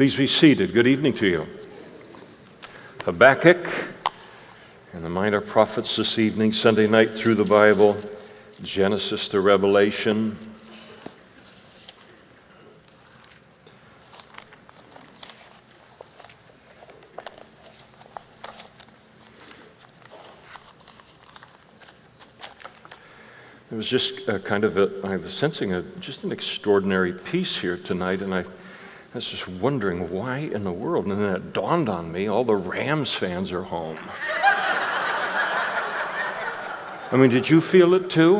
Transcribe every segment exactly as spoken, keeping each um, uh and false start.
Please be seated. Good evening to you. Habakkuk and the minor prophets this evening, Sunday night through the Bible, Genesis to Revelation. It was just a kind of a, I was sensing a, just an extraordinary peace here tonight, and I, I was just wondering why in the world. And then it dawned on me, all the Rams fans are home. I mean, did you feel it too?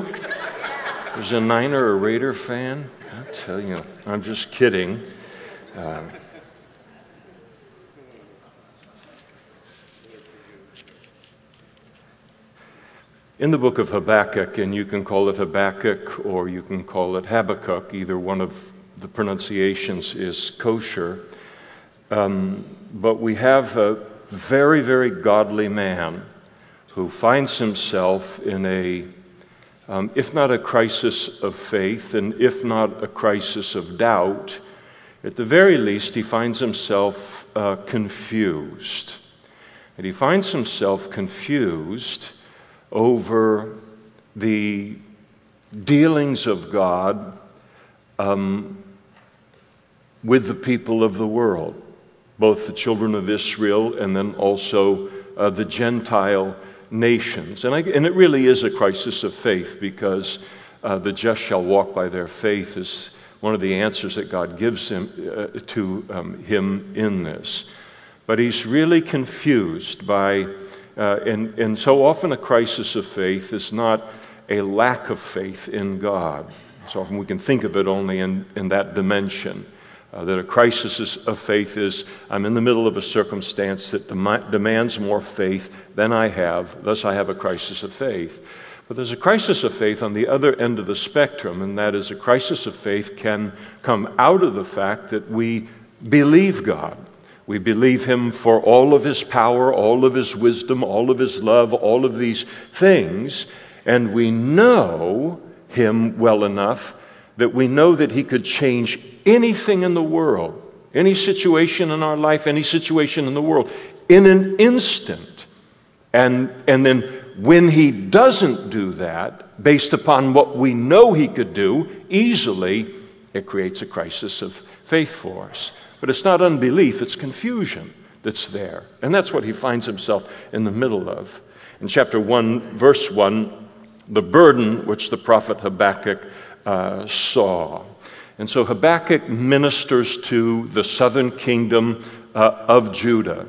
Was a Niner or a Raider fan? I'll tell you, I'm just kidding. Uh, In the book of Habakkuk, and you can call it Habakkuk or you can call it Habakkuk, either one of the pronunciations is kosher, um, but we have a very, very godly man who finds himself in a, um, if not a crisis of faith, and if not a crisis of doubt, at the very least he finds himself uh, confused. And he finds himself confused over the dealings of God um, with the people of the world, both the children of Israel and then also uh, the Gentile nations. And, I, and it really is a crisis of faith, because uh, the just shall walk by their faith is one of the answers that God gives him uh, to um, him in this. But he's really confused by Uh, and, and so often a crisis of faith is not a lack of faith in God. So often we can think of it only in, in that dimension, uh, that a crisis of faith is, I'm in the middle of a circumstance that dem- demands more faith than I have, thus I have a crisis of faith. But there's a crisis of faith on the other end of the spectrum, and that is a crisis of faith can come out of the fact that we believe God. We believe him for all of his power, all of his wisdom, all of his love, all of these things. And we know him well enough that we know that he could change anything in the world, any situation in our life, any situation in the world, in an instant. And, and then when he doesn't do that, based upon what we know he could do easily, it creates a crisis of faith for us. But it's not unbelief, it's confusion that's there. And that's what he finds himself in the middle of. In chapter one, verse one, the burden which the prophet Habakkuk uh, saw. And so Habakkuk ministers to the southern kingdom uh, of Judah.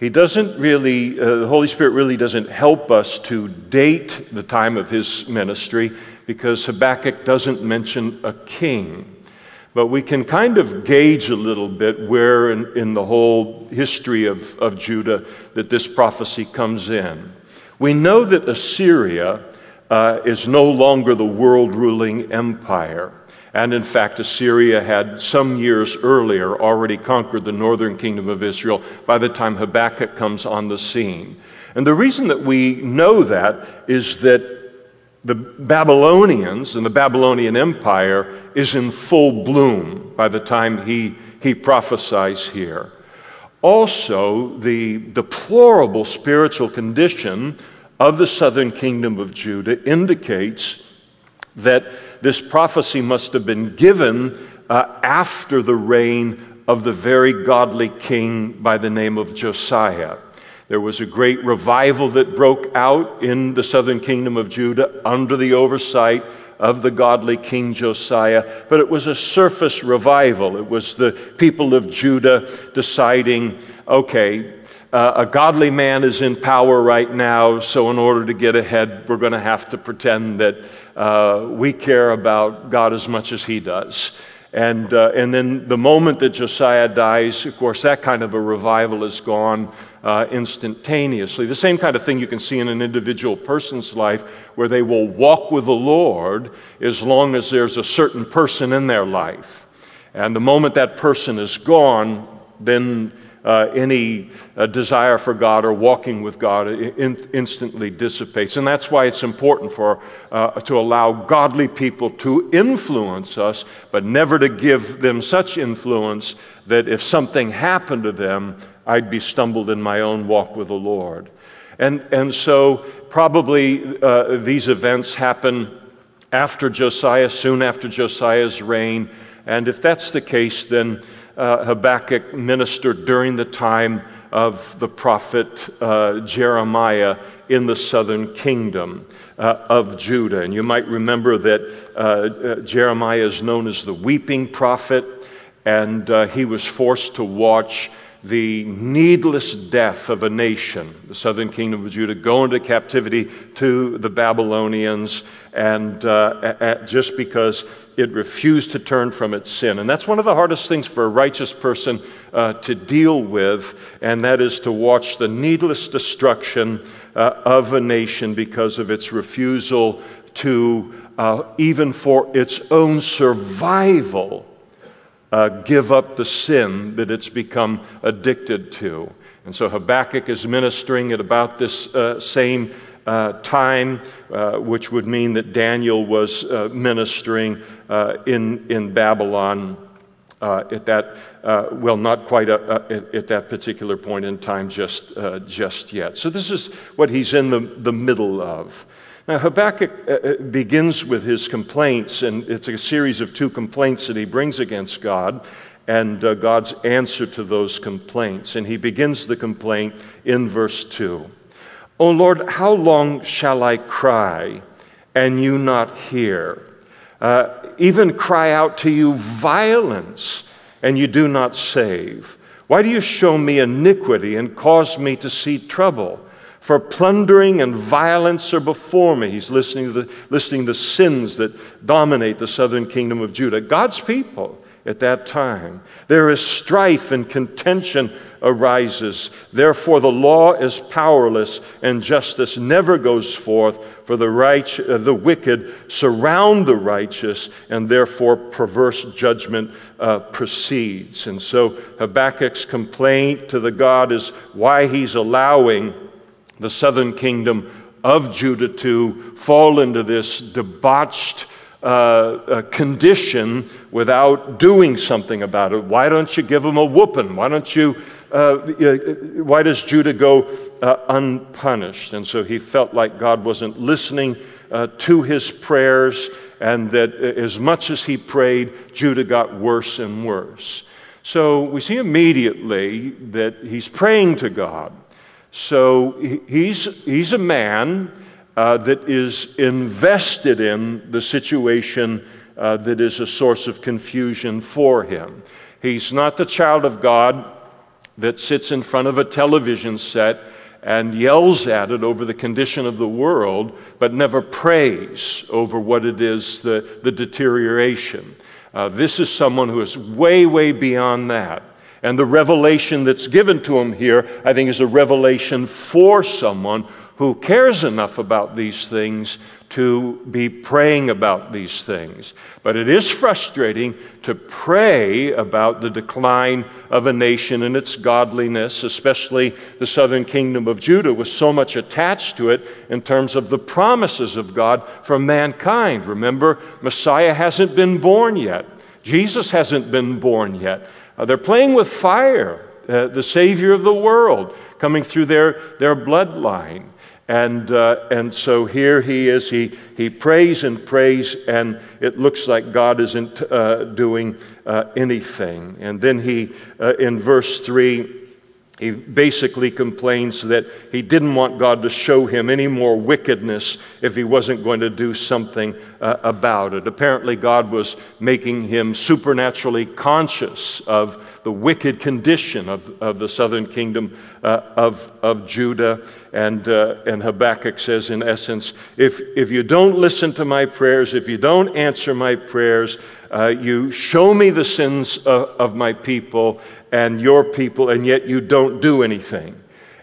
He doesn't really, uh, the Holy Spirit really doesn't help us to date the time of his ministry, because Habakkuk doesn't mention a king. But we can kind of gauge a little bit where in, in the whole history of, of Judah that this prophecy comes in. We know that Assyria uh, is no longer the world-ruling empire. And in fact, Assyria had some years earlier already conquered the northern kingdom of Israel by the time Habakkuk comes on the scene. And the reason that we know that is that the Babylonians and the Babylonian Empire is in full bloom by the time he, he prophesies here. Also, the deplorable spiritual condition of the southern kingdom of Judah indicates that this prophecy must have been given uh, after the reign of the very godly king by the name of Josiah. There was a great revival that broke out in the southern kingdom of Judah under the oversight of the godly King Josiah, but it was a surface revival. It was the people of Judah deciding, okay, uh, a godly man is in power right now, so in order to get ahead, we're going to have to pretend that uh, we care about God as much as he does. And uh, and then the moment that Josiah dies, of course, that kind of a revival is gone uh, instantaneously. The same kind of thing you can see in an individual person's life, where they will walk with the Lord as long as there's a certain person in their life. And the moment that person is gone, then uh, any uh, desire for God or walking with God in, instantly dissipates. And that's why it's important for uh, to allow godly people to influence us, but never to give them such influence that if something happened to them, I'd be stumbled in my own walk with the Lord. And and so probably uh, these events happen after Josiah, soon after Josiah's reign. And if that's the case, then uh, Habakkuk ministered during the time of the prophet uh, Jeremiah in the southern kingdom uh, of Judah. And you might remember that uh, uh, Jeremiah is known as the weeping prophet, and uh, he was forced to watch the needless death of a nation, the southern kingdom of Judah, go into captivity to the Babylonians, and uh, at, just because it refused to turn from its sin. And that's one of the hardest things for a righteous person uh, to deal with, and that is to watch the needless destruction uh, of a nation because of its refusal to, uh, even for its own survival, Uh, give up the sin that it's become addicted to. And so Habakkuk is ministering at about this uh, same uh, time, uh, which would mean that Daniel was uh, ministering uh, in in Babylon uh, at that, uh, well, not quite a, a, at, at that particular point in time just uh, just yet. So this is what he's in the, the middle of. Now, Habakkuk begins with his complaints, and it's a series of two complaints that he brings against God, and uh, God's answer to those complaints. And he begins the complaint in verse two. "O Lord, how long shall I cry, and you not hear? Uh, even cry out to you violence, and you do not save. Why do you show me iniquity and cause me to see trouble? For plundering and violence are before me." He's listening to the, listing the sins that dominate the southern kingdom of Judah, God's people at that time. "There is strife and contention arises. Therefore the law is powerless and justice never goes forth. For the right, uh, the wicked surround the righteous, and therefore perverse judgment uh, proceeds." And so Habakkuk's complaint to the God is why he's allowing the southern kingdom of Judah to fall into this debauched uh, uh, condition without doing something about it. Why don't you give them a whooping? Why don't you? Uh, why does Judah go uh, unpunished? And so he felt like God wasn't listening uh, to his prayers, and that as much as he prayed, Judah got worse and worse. So we see immediately that he's praying to God. So he's he's a man uh, that is invested in the situation uh, that is a source of confusion for him. He's not the child of God that sits in front of a television set and yells at it over the condition of the world, but never prays over what it is, the, the deterioration. Uh, this is someone who is way, way beyond that. And the revelation that's given to him here, I think, is a revelation for someone who cares enough about these things to be praying about these things. But it is frustrating to pray about the decline of a nation and its godliness, especially the southern kingdom of Judah was so much attached to it in terms of the promises of God for mankind. Remember, Messiah hasn't been born yet. Jesus hasn't been born yet. Uh, they're playing with fire, uh, the Savior of the world, coming through their, their bloodline. And uh, and so here he is. He, he prays and prays, and it looks like God isn't uh, doing uh, anything. And then he, uh, in verse three, he basically complains that he didn't want God to show him any more wickedness if he wasn't going to do something uh, about it. Apparently, God was making him supernaturally conscious of the wicked condition of, of the southern kingdom uh, of, of Judah. And uh, and Habakkuk says, in essence, if, if you don't listen to my prayers, if you don't answer my prayers, uh, you show me the sins of, of my people and your people, and yet you don't do anything.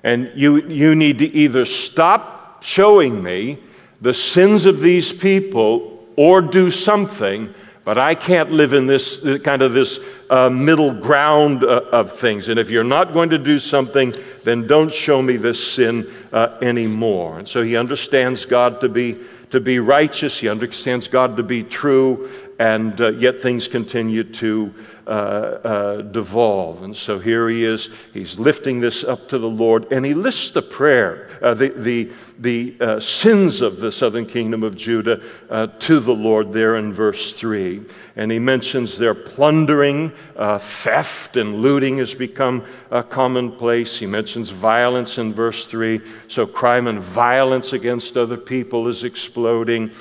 And you you need to either stop showing me the sins of these people or do something, But I can't live in this kind of this uh, middle ground uh, of things. And if you're not going to do something, then don't show me this sin uh, anymore. And so he understands God to be to be righteous. He understands God to be true. And uh, yet things continue to uh, uh, devolve. And so here he is. He's lifting this up to the Lord. And he lists the prayer, uh, the the, the uh, sins of the southern kingdom of Judah uh, to the Lord there in verse three. And he mentions their plundering, uh, theft and looting has become uh, commonplace. He mentions violence in verse three. So crime and violence against other people is exploding.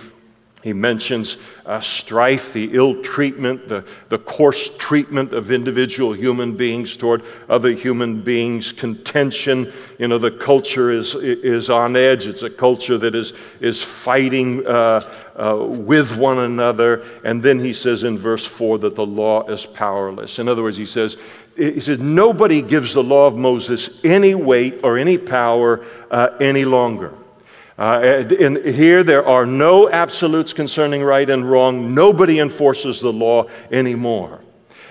He mentions uh, strife, the ill treatment, the, the coarse treatment of individual human beings toward other human beings, contention. You know, the culture is is on edge. It's a culture that is, is fighting uh, uh, with one another. And then he says in verse four that the law is powerless. In other words, he says, he says nobody gives the law of Moses any weight or any power uh, any longer. Uh, in, here there are no absolutes concerning right and wrong. Nobody enforces the law anymore.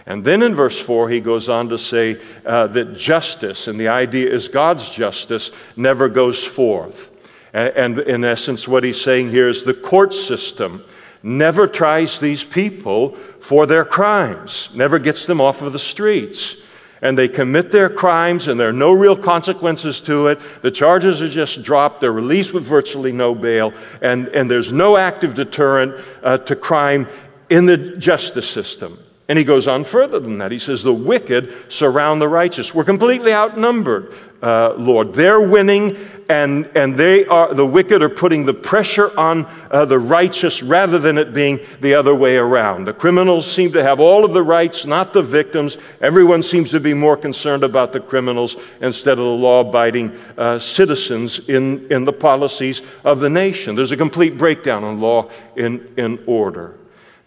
And then in verse four he goes on to say uh, that justice, and the idea is God's justice, never goes forth. And, and in essence what he's saying here is the court system never tries these people for their crimes, never gets them off of the streets. And they commit their crimes, and there are no real consequences to it. The charges are just dropped. They're released with virtually no bail. And, and there's no active deterrent uh, to crime in the justice system. And he goes on further than that. He says, the wicked surround the righteous. We're completely outnumbered, uh, Lord. They're winning, and, and they are the wicked are putting the pressure on uh, the righteous rather than it being the other way around. The criminals seem to have all of the rights, not the victims. Everyone seems to be more concerned about the criminals instead of the law-abiding uh, citizens in, in the policies of the nation. There's a complete breakdown on law in, in order.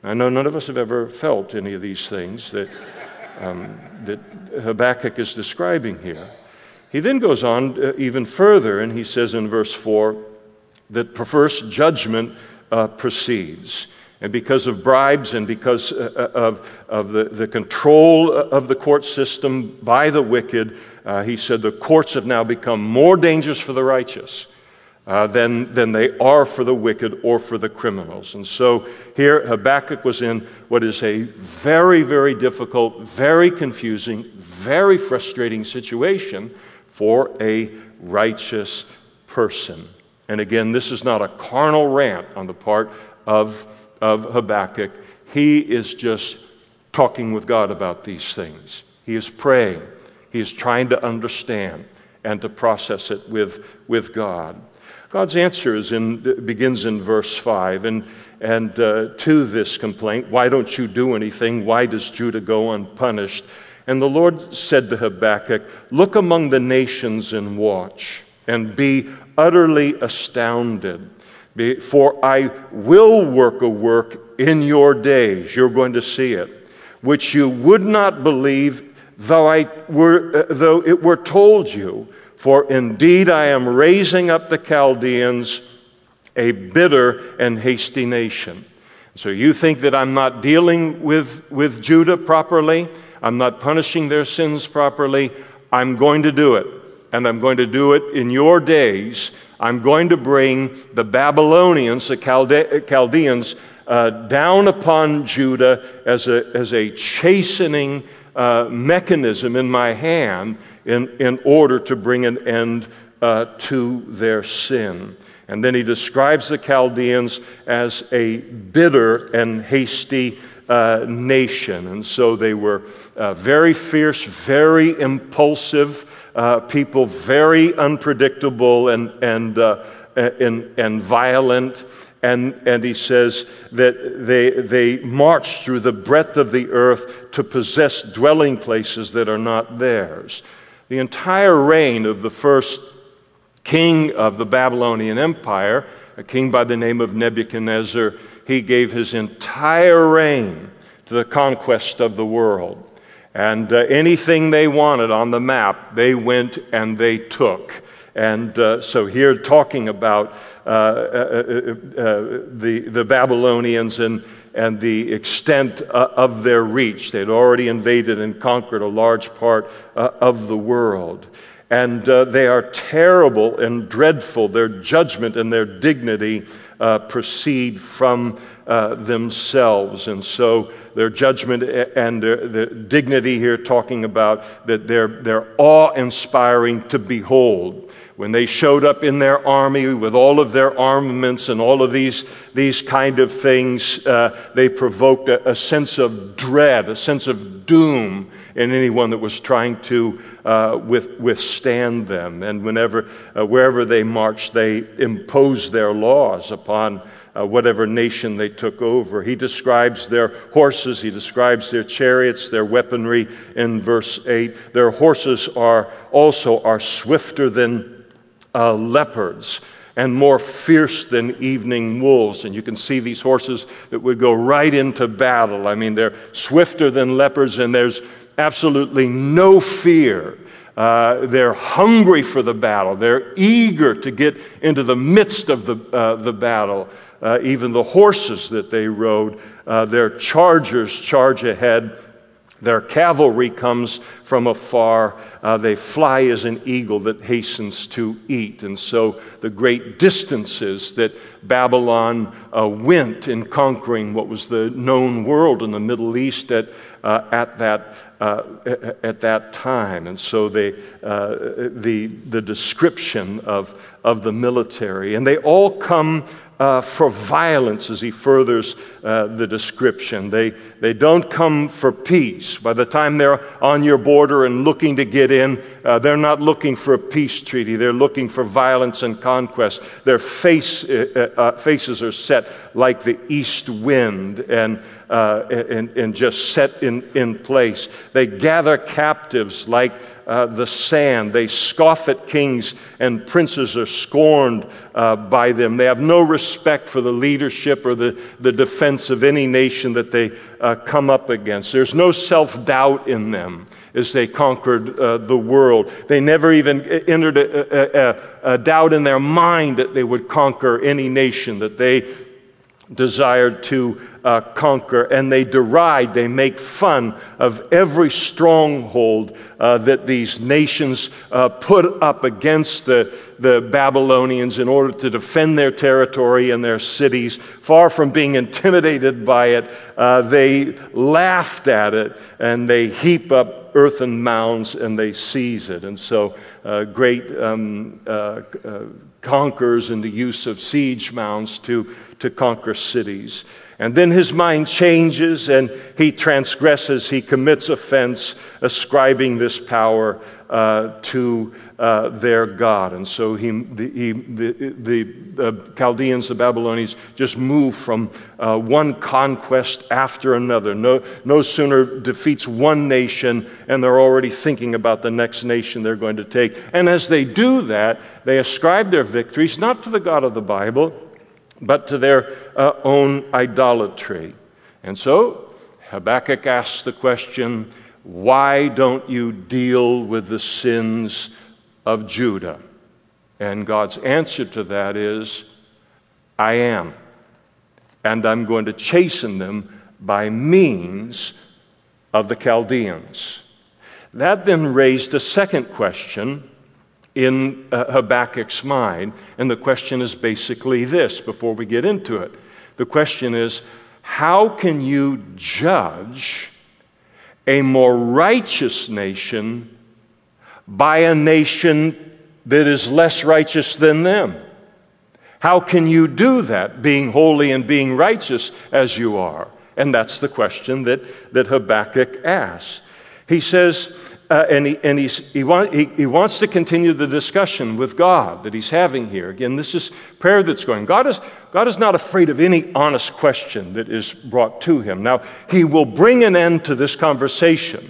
I know none of us have ever felt any of these things that, um, that Habakkuk is describing here. He then goes on uh, even further, and he says in verse four that perverse judgment uh, proceeds. And because of bribes and because uh, of, of the, the control of the court system by the wicked, uh, he said the courts have now become more dangerous for the righteous. Uh, than, than they are for the wicked or for the criminals. And so here Habakkuk was in what is a very, very difficult, very confusing, very frustrating situation for a righteous person. And again, this is not a carnal rant on the part of, of Habakkuk. He is just talking with God about these things. He is praying. He is trying to understand and to process it with, with God. God's answer is in, begins in verse five, and, and uh, to this complaint, why don't you do anything? Why does Judah go unpunished? And the Lord said to Habakkuk, look among the nations and watch, and be utterly astounded. For I will work a work in your days, you're going to see it, which you would not believe, though, I were, uh, though it were told you. For indeed I am raising up the Chaldeans, a bitter and hasty nation. So you think that I'm not dealing with, with Judah properly? I'm not punishing their sins properly? I'm going to do it. And I'm going to do it in your days. I'm going to bring the Babylonians, the Chalde- Chaldeans, uh, down upon Judah as a, as a chastening uh, mechanism in my hand, In, in order to bring an end uh, to their sin. And then he describes the Chaldeans as a bitter and hasty uh, nation. And so they were uh, very fierce, very impulsive uh, people, very unpredictable and and uh, and, and violent. And, and he says that they, they march through the breadth of the earth to possess dwelling places that are not theirs. The entire reign of the first king of the Babylonian Empire, a king by the name of Nebuchadnezzar, he gave his entire reign to the conquest of the world. And uh, anything they wanted on the map, they went and they took. And uh, so here talking about uh, uh, uh, uh, the, the Babylonians and and the extent uh, of their reach. They'd already invaded and conquered a large part uh, of the world. And uh, they are terrible and dreadful. Their judgment and their dignity uh, proceed from uh, themselves. And so their judgment and their, their dignity here, talking about that they're, they're awe-inspiring to behold. When they showed up in their army with all of their armaments and all of these these kind of things, uh, they provoked a, a sense of dread, a sense of doom in anyone that was trying to uh, with, withstand them. And whenever, uh, wherever they marched, they imposed their laws upon Uh, whatever nation they took over. He describes their horses, he describes their chariots, their weaponry in verse eight. Their horses are also are swifter than uh, leopards and more fierce than evening wolves. And you can see these horses that would go right into battle. I mean, they're swifter than leopards, and there's absolutely no fear. Uh, they're hungry for the battle. They're eager to get into the midst of the uh, the battle. Uh, even the horses that they rode, uh, their chargers charge ahead. Their cavalry comes from afar. Uh, they fly as an eagle that hastens to eat. And so the great distances that Babylon uh, went in conquering what was the known world in the Middle East at uh, at that Uh, at that time. And so they, uh, the the description of of the military, and they all come uh, for violence, as he furthers uh, the description. They they don't come for peace. By the time they're on your border and looking to get in, uh, they're not looking for a peace treaty. They're looking for violence and conquest. Their face uh, uh, faces are set like the east wind, and uh, and and just set in in place. They gather captives like uh, the sand. They scoff at kings, and princes are scorned uh, by them. They have no respect for the leadership or the, the defense of any nation that they uh, come up against. There's no self-doubt in them as they conquered uh, the world. They never even entered a, a, a doubt in their mind that they would conquer any nation that they desired to uh, conquer, and they deride, they make fun of every stronghold uh, that these nations uh, put up against the, the Babylonians in order to defend their territory and their cities. Far from being intimidated by it, uh, they laughed at it, and they heap up earthen mounds, and they seize it. And so uh, great um, uh, uh, conquerors in the use of siege mounds to, to conquer cities. And then his mind changes, and he transgresses, he commits offense, ascribing this power uh, to uh, their God. And so he, the, he, the, the uh, Chaldeans, the Babylonians, just move from uh, one conquest after another. No, no sooner defeats one nation, and they're already thinking about the next nation they're going to take. And as they do that, they ascribe their victories not to the God of the Bible, but to their uh, own idolatry. And so Habakkuk asks the question, why don't you deal with the sins of Judah? And God's answer to that is, I am. And I'm going to chasten them by means of the Chaldeans. That then raised a second question in uh, Habakkuk's mind, and the question is basically this, before we get into it. The question is, how can you judge a more righteous nation by a nation that is less righteous than them? How can you do that, being holy and being righteous as you are? And that's the question that, that Habakkuk asks. He says, Uh, and he and he's, he, want, he he wants to continue the discussion with God that he's having here. Again, this is prayer that's going. God is God is not afraid of any honest question that is brought to him. Now, he will bring an end to this conversation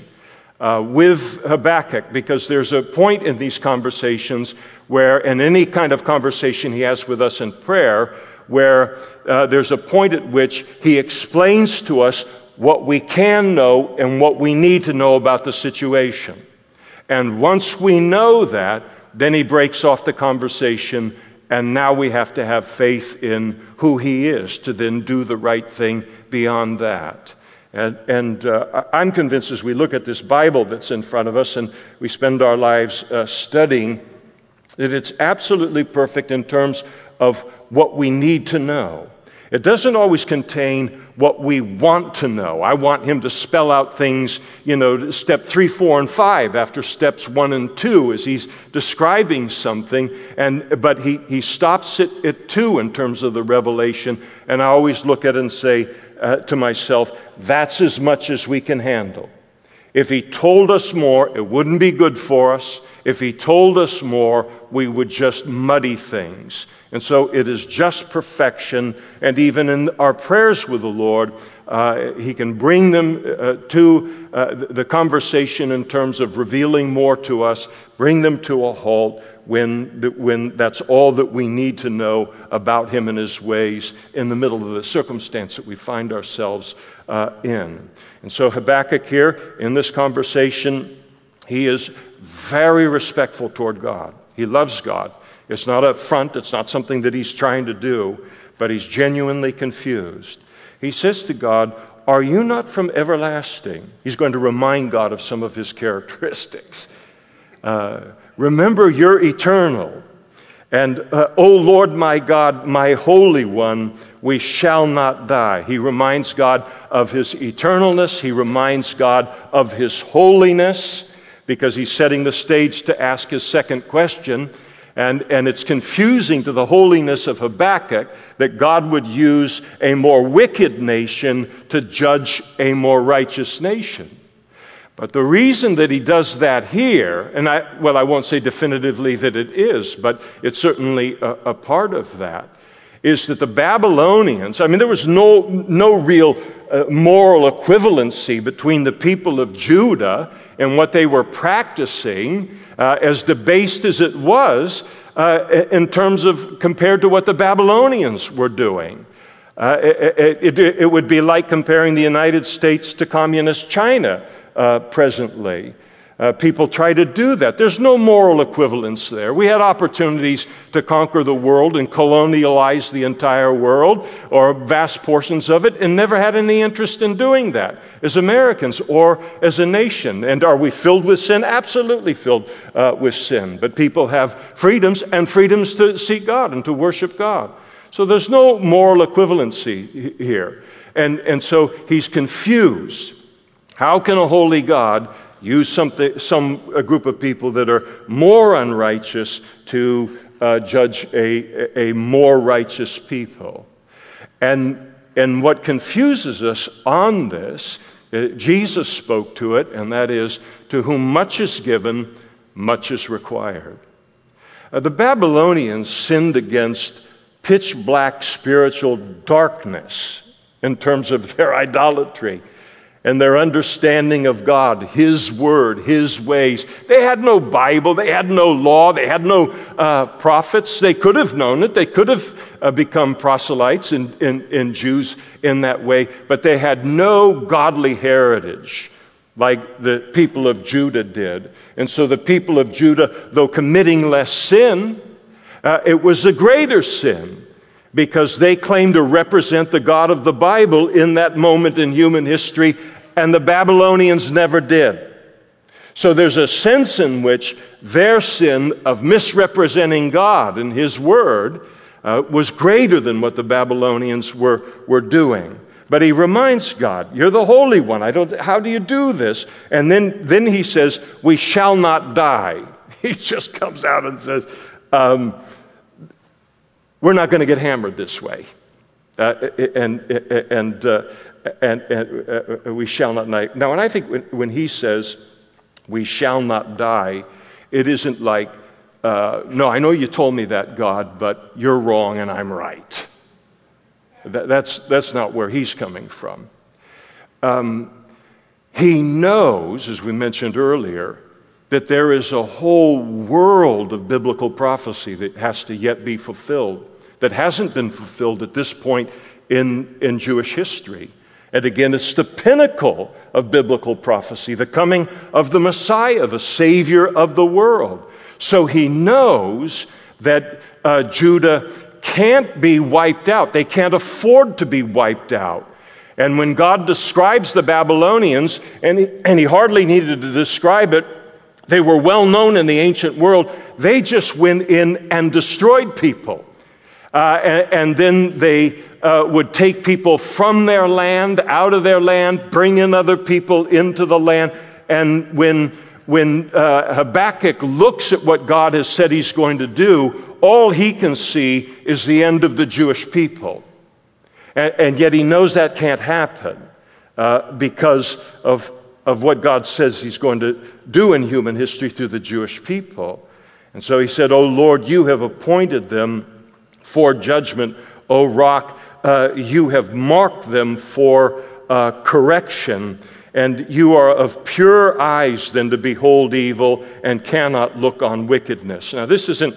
uh, with Habakkuk, because there's a point in these conversations where, in any kind of conversation he has with us in prayer, where uh, there's a point at which he explains to us what we can know and what we need to know about the situation. And once we know that, then he breaks off the conversation And now we have to have faith in who he is to then do the right thing beyond that. And, and uh, I'm convinced as we look at this Bible that's in front of us and we spend our lives uh, studying, that it's absolutely perfect in terms of what we need to know. It doesn't always contain what we want to know. I want him to spell out things, you know, step three, four, and five after steps one and two as he's describing something. And but he, he stops it at two in terms of the revelation. And I always look at it and say uh, to myself, that's as much as we can handle. If he told us more, it wouldn't be good for us. If he told us more, we would just muddy things. And so it is just perfection. And even in our prayers with the Lord, uh, he can bring them uh, to uh, the conversation in terms of revealing more to us, bring them to a halt when, when that's all that we need to know about him and his ways in the middle of the circumstance that we find ourselves uh, in. And so Habakkuk here, in this conversation, he is very respectful toward God. He loves God. It's not a front. It's not something that he's trying to do, but he's genuinely confused. He says to God, are you not from everlasting? He's going to remind God of some of his characteristics. Uh, Remember, you're eternal. And, uh, O Lord, my God, my Holy One, we shall not die. He reminds God of his eternalness. He reminds God of his holiness, because he's setting the stage to ask his second question. And, and it's confusing to the holiness of Habakkuk that God would use a more wicked nation to judge a more righteous nation. But the reason that he does that here, and I, well, I won't say definitively that it is, but it's certainly a, a part of that, is that the Babylonians, I mean, there was no, no real uh, moral equivalency between the people of Judah and what they were practicing, uh, as debased as it was, uh, in terms of compared to what the Babylonians were doing. Uh, it, it, it would be like comparing the United States to communist China. Uh, presently. Uh, people try to do that. There's no moral equivalence there. We had opportunities to conquer the world and colonialize the entire world or vast portions of it and never had any interest in doing that as Americans or as a nation. And are we filled with sin? Absolutely filled uh, with sin. But people have freedoms and freedoms to seek God and to worship God. So there's no moral equivalency here. And, and so he's confused. How can a holy God use something, some a group of people that are more unrighteous to uh, judge a, a more righteous people? And, and what confuses us on this, uh, Jesus spoke to it, and that is, to whom much is given, much is required. Uh, the Babylonians sinned against pitch black spiritual darkness in terms of their idolatry and their understanding of God, his word, his ways. They had no Bible. They had no law. They had no uh, prophets. They could have known it. They could have uh, become proselytes and, and, and Jews in that way. But they had no godly heritage like the people of Judah did. And so the people of Judah, though committing less sin, uh, it was a greater sin, because they claim to represent the God of the Bible in that moment in human history, and the Babylonians never did. So there's a sense in which their sin of misrepresenting God and his word uh, was greater than what the Babylonians were, were doing. But he reminds God, you're the Holy One. I don't. How do you do this? And then, then he says, we shall not die. He just comes out and says, um, we're not going to get hammered this way, uh, and and uh, and, and uh, we shall not die. Now, and I think when, when he says, "We shall not die," it isn't like, uh, "No, I know you told me that, God, but you're wrong and I'm right." That, that's that's not where he's coming from. Um, he knows, as we mentioned earlier, that there is a whole world of biblical prophecy that has to yet be fulfilled, that hasn't been fulfilled at this point in, in Jewish history. And again, it's the pinnacle of biblical prophecy, the coming of the Messiah, the Savior of the world. So he knows that uh, Judah can't be wiped out. They can't afford to be wiped out. And when God describes the Babylonians, and he, and he hardly needed to describe it, they were well known in the ancient world. They just went in and destroyed people. Uh, and, and then they uh, would take people from their land, out of their land, bring in other people into the land. And when when uh, Habakkuk looks at what God has said he's going to do, all he can see is the end of the Jewish people. And, and yet he knows that can't happen uh, because of, of what God says he's going to do in human history through the Jewish people. And so he said, "O Lord, you have appointed them for judgment. O Rock, uh, you have marked them for uh, correction. And you are of purer eyes than to behold evil and cannot look on wickedness." Now, this isn't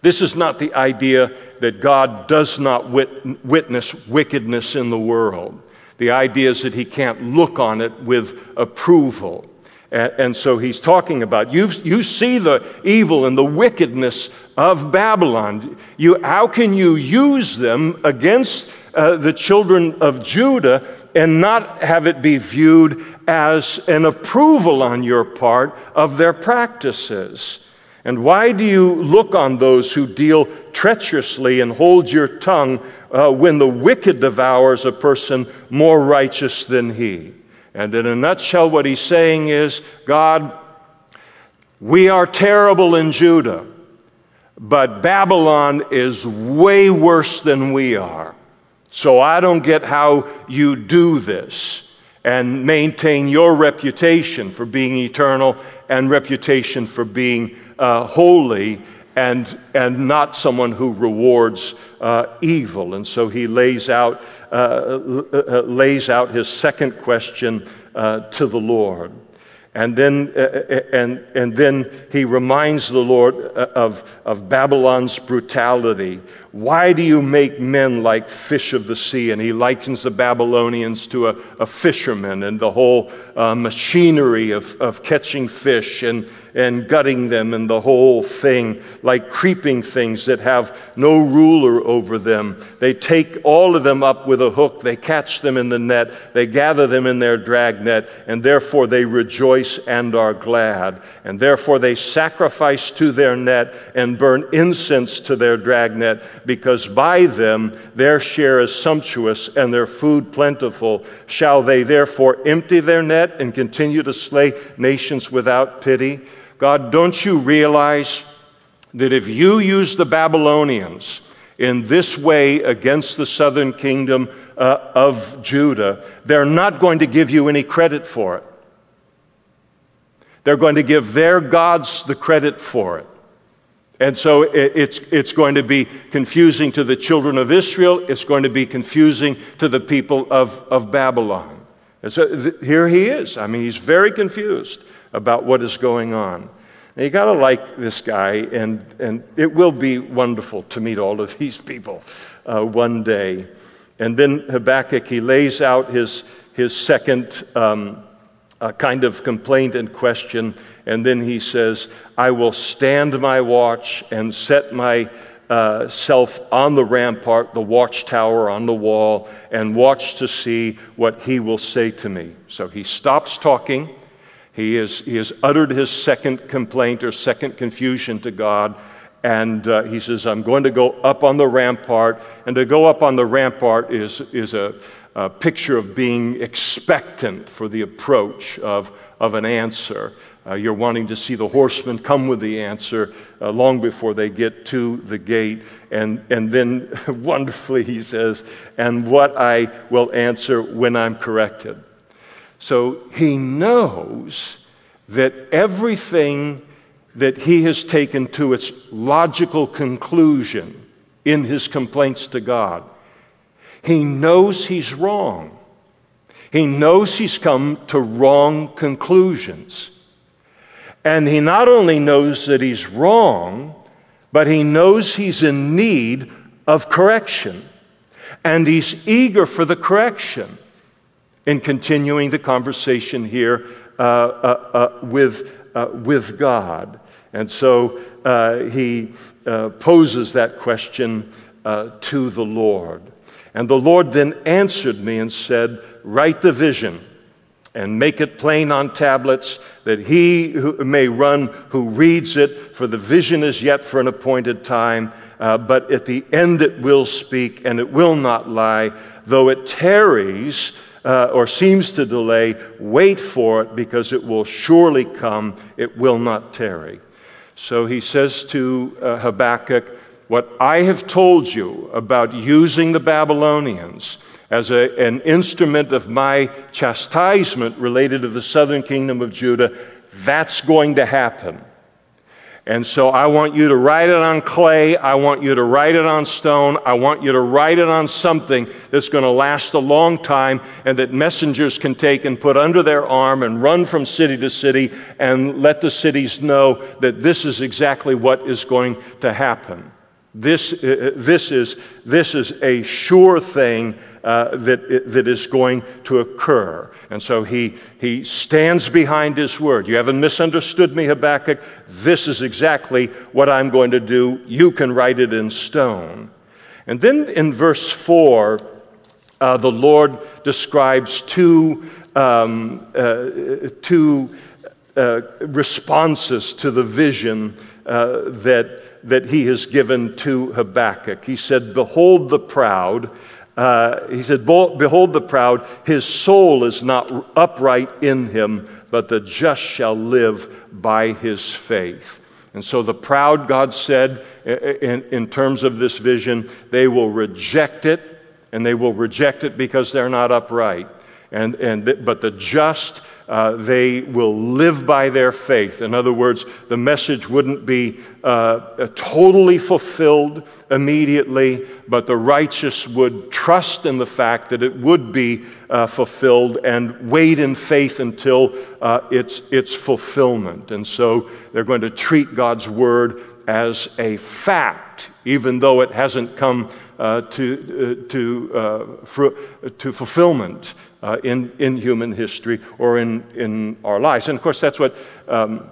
This is not the idea that God does not wit- witness wickedness in the world. The idea is that he can't look on it with approval. And, and so he's talking about, you you see the evil and the wickedness of Babylon. You, how can you use them against uh, the children of Judah and not have it be viewed as an approval on your part of their practices? And why do you look on those who deal treacherously and hold your tongue uh, when the wicked devours a person more righteous than he? And in a nutshell, what he's saying is, God, we are terrible in Judah, but Babylon is way worse than we are. So I don't get how you do this and maintain your reputation for being eternal and reputation for being Uh, holy and and not someone who rewards uh, evil. And so he lays out uh, lays out his second question uh, to the Lord, and then uh, and and then he reminds the Lord of of Babylon's brutality. Why do you make men like fish of the sea? And he likens the Babylonians to a, a fisherman and the whole uh, machinery of, of catching fish and, and gutting them and the whole thing, like creeping things that have no ruler over them. They take all of them up with a hook. They catch them in the net. They gather them in their dragnet, and therefore they rejoice and are glad. And therefore they sacrifice to their net and burn incense to their dragnet, because by them their share is sumptuous and their food plentiful. Shall they therefore empty their net and continue to slay nations without pity? God, don't you realize that if you use the Babylonians in this way against the southern kingdom uh, of Judah, they're not going to give you any credit for it. They're going to give their gods the credit for it. And so it's it's going to be confusing to the children of Israel. It's going to be confusing to the people of, of Babylon. And so th- here he is. I mean, he's very confused about what is going on. Now, you got to like this guy, and, and it will be wonderful to meet all of these people uh, one day. And then Habakkuk, he lays out his, his second um a kind of complaint and question, and then he says, I will stand my watch and set my uh, self on the rampart, the watchtower on the wall, and watch to see what he will say to me. So he stops talking. He is he has uttered his second complaint or second confusion to God, and uh, he says, I'm going to go up on the rampart. And to go up on the rampart is is a A picture of being expectant for the approach of, of an answer. Uh, you're wanting to see the horsemen come with the answer uh, long before they get to the gate. And, and then wonderfully he says, and what I will answer when I'm corrected. So he knows that everything that he has taken to its logical conclusion in his complaints to God, he knows he's wrong. He knows he's come to wrong conclusions. And he not only knows that he's wrong, but he knows he's in need of correction. And he's eager for the correction in continuing the conversation here uh, uh, uh, with, uh, with God. And so uh, he uh, poses that question uh, to the Lord. And the Lord then answered me and said, write the vision and make it plain on tablets, that he who may run who reads it, for the vision is yet for an appointed time, uh, but at the end it will speak, and it will not lie. Though it tarries uh, or seems to delay, wait for it, because it will surely come, it will not tarry. So he says to uh, Habakkuk, what I have told you about using the Babylonians as a, an instrument of my chastisement related to the southern kingdom of Judah, that's going to happen. And so I want you to write it on clay, I want you to write it on stone, I want you to write it on something that's going to last a long time and that messengers can take and put under their arm and run from city to city and let the cities know that this is exactly what is going to happen. This uh, this is this is a sure thing uh, that that is going to occur, and so he he stands behind his word. You haven't misunderstood me, Habakkuk. This is exactly what I'm going to do. You can write it in stone. And then in verse four, uh, the Lord describes two um, uh, two uh, responses to the vision uh, that. that he has given to Habakkuk. He said, behold the proud. Uh, he said, behold the proud. His soul is not upright in him, but the just shall live by his faith. And so the proud, God said, in, in terms of this vision, they will reject it, and they will reject it because they're not upright. And and but the just, uh, they will live by their faith. In other words, the message wouldn't be uh, totally fulfilled immediately, but the righteous would trust in the fact that it would be uh, fulfilled and wait in faith until uh, its its fulfillment. And so they're going to treat God's word as a fact, even though it hasn't come uh, to uh, to uh, fru- to fulfillment uh, in in human history or in, in our lives. And of course, that's what um,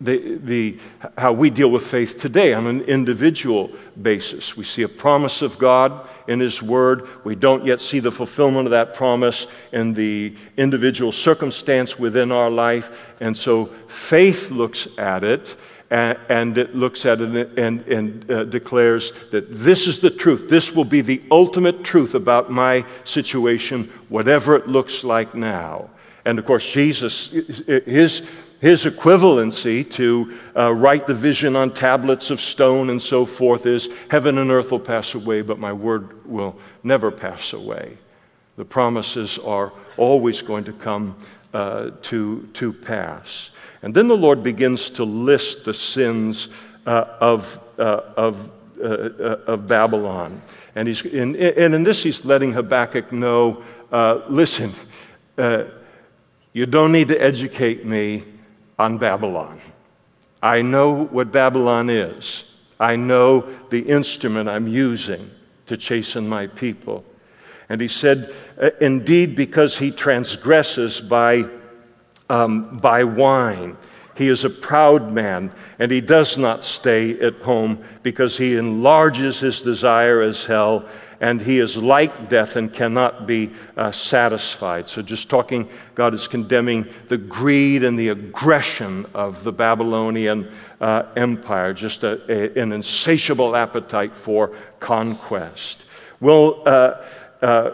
the the how we deal with faith today on an individual basis. We see a promise of God in His Word. We don't yet see the fulfillment of that promise in the individual circumstance within our life, and so faith looks at it. And it looks at it and, and uh, declares that this is the truth. This will be the ultimate truth about my situation, whatever it looks like now. And of course, Jesus, his his equivalency to uh, write the vision on tablets of stone and so forth is, heaven and earth will pass away, but my word will never pass away. The promises are always going to come uh, to to pass. And then the Lord begins to list the sins uh, of uh, of uh, of Babylon, and he's in, and in this he's letting Habakkuk know, uh, listen, uh, you don't need to educate me on Babylon. I know what Babylon is. I know the instrument I'm using to chasten my people. And he said, indeed, because he transgresses by. Um, by wine. He is a proud man, and he does not stay at home, because he enlarges his desire as hell, and he is like death and cannot be uh, satisfied. So just talking, God is condemning the greed and the aggression of the Babylonian uh, empire, just a, a, an insatiable appetite for conquest. Well, uh, uh,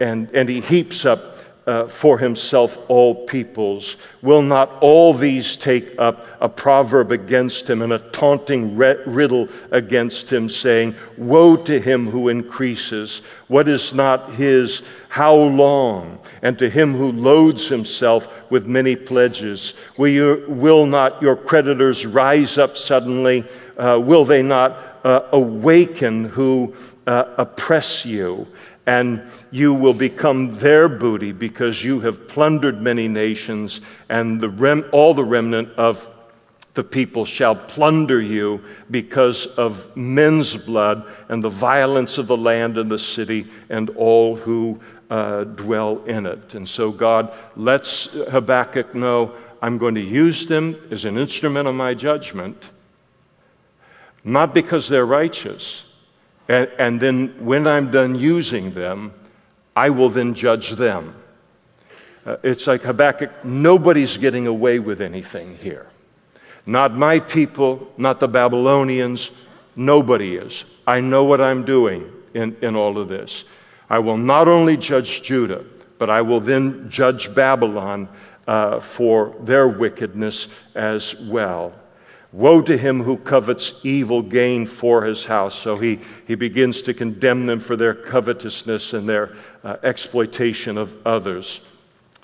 and, and he heaps up Uh, for himself all peoples. Will not all these take up a proverb against him and a taunting riddle against him, saying, woe to him who increases, what is not his, how long? And to him who loads himself with many pledges, will, you, will not your creditors rise up suddenly? Uh, will they not uh, awaken who uh, oppress you? And you will become their booty, because you have plundered many nations, and the rem- all the remnant of the people shall plunder you because of men's blood and the violence of the land and the city and all who uh, dwell in it. And so God lets Habakkuk know, I'm going to use them as an instrument of my judgment, not because they're righteous. And, and then when I'm done using them, I will then judge them. Uh, it's like Habakkuk, nobody's getting away with anything here. Not my people, not the Babylonians, nobody is. I know what I'm doing in, in all of this. I will not only judge Judah, but I will then judge Babylon uh, for their wickedness as well. Woe to him who covets evil gain for his house. So he, he begins to condemn them for their covetousness and their uh, exploitation of others,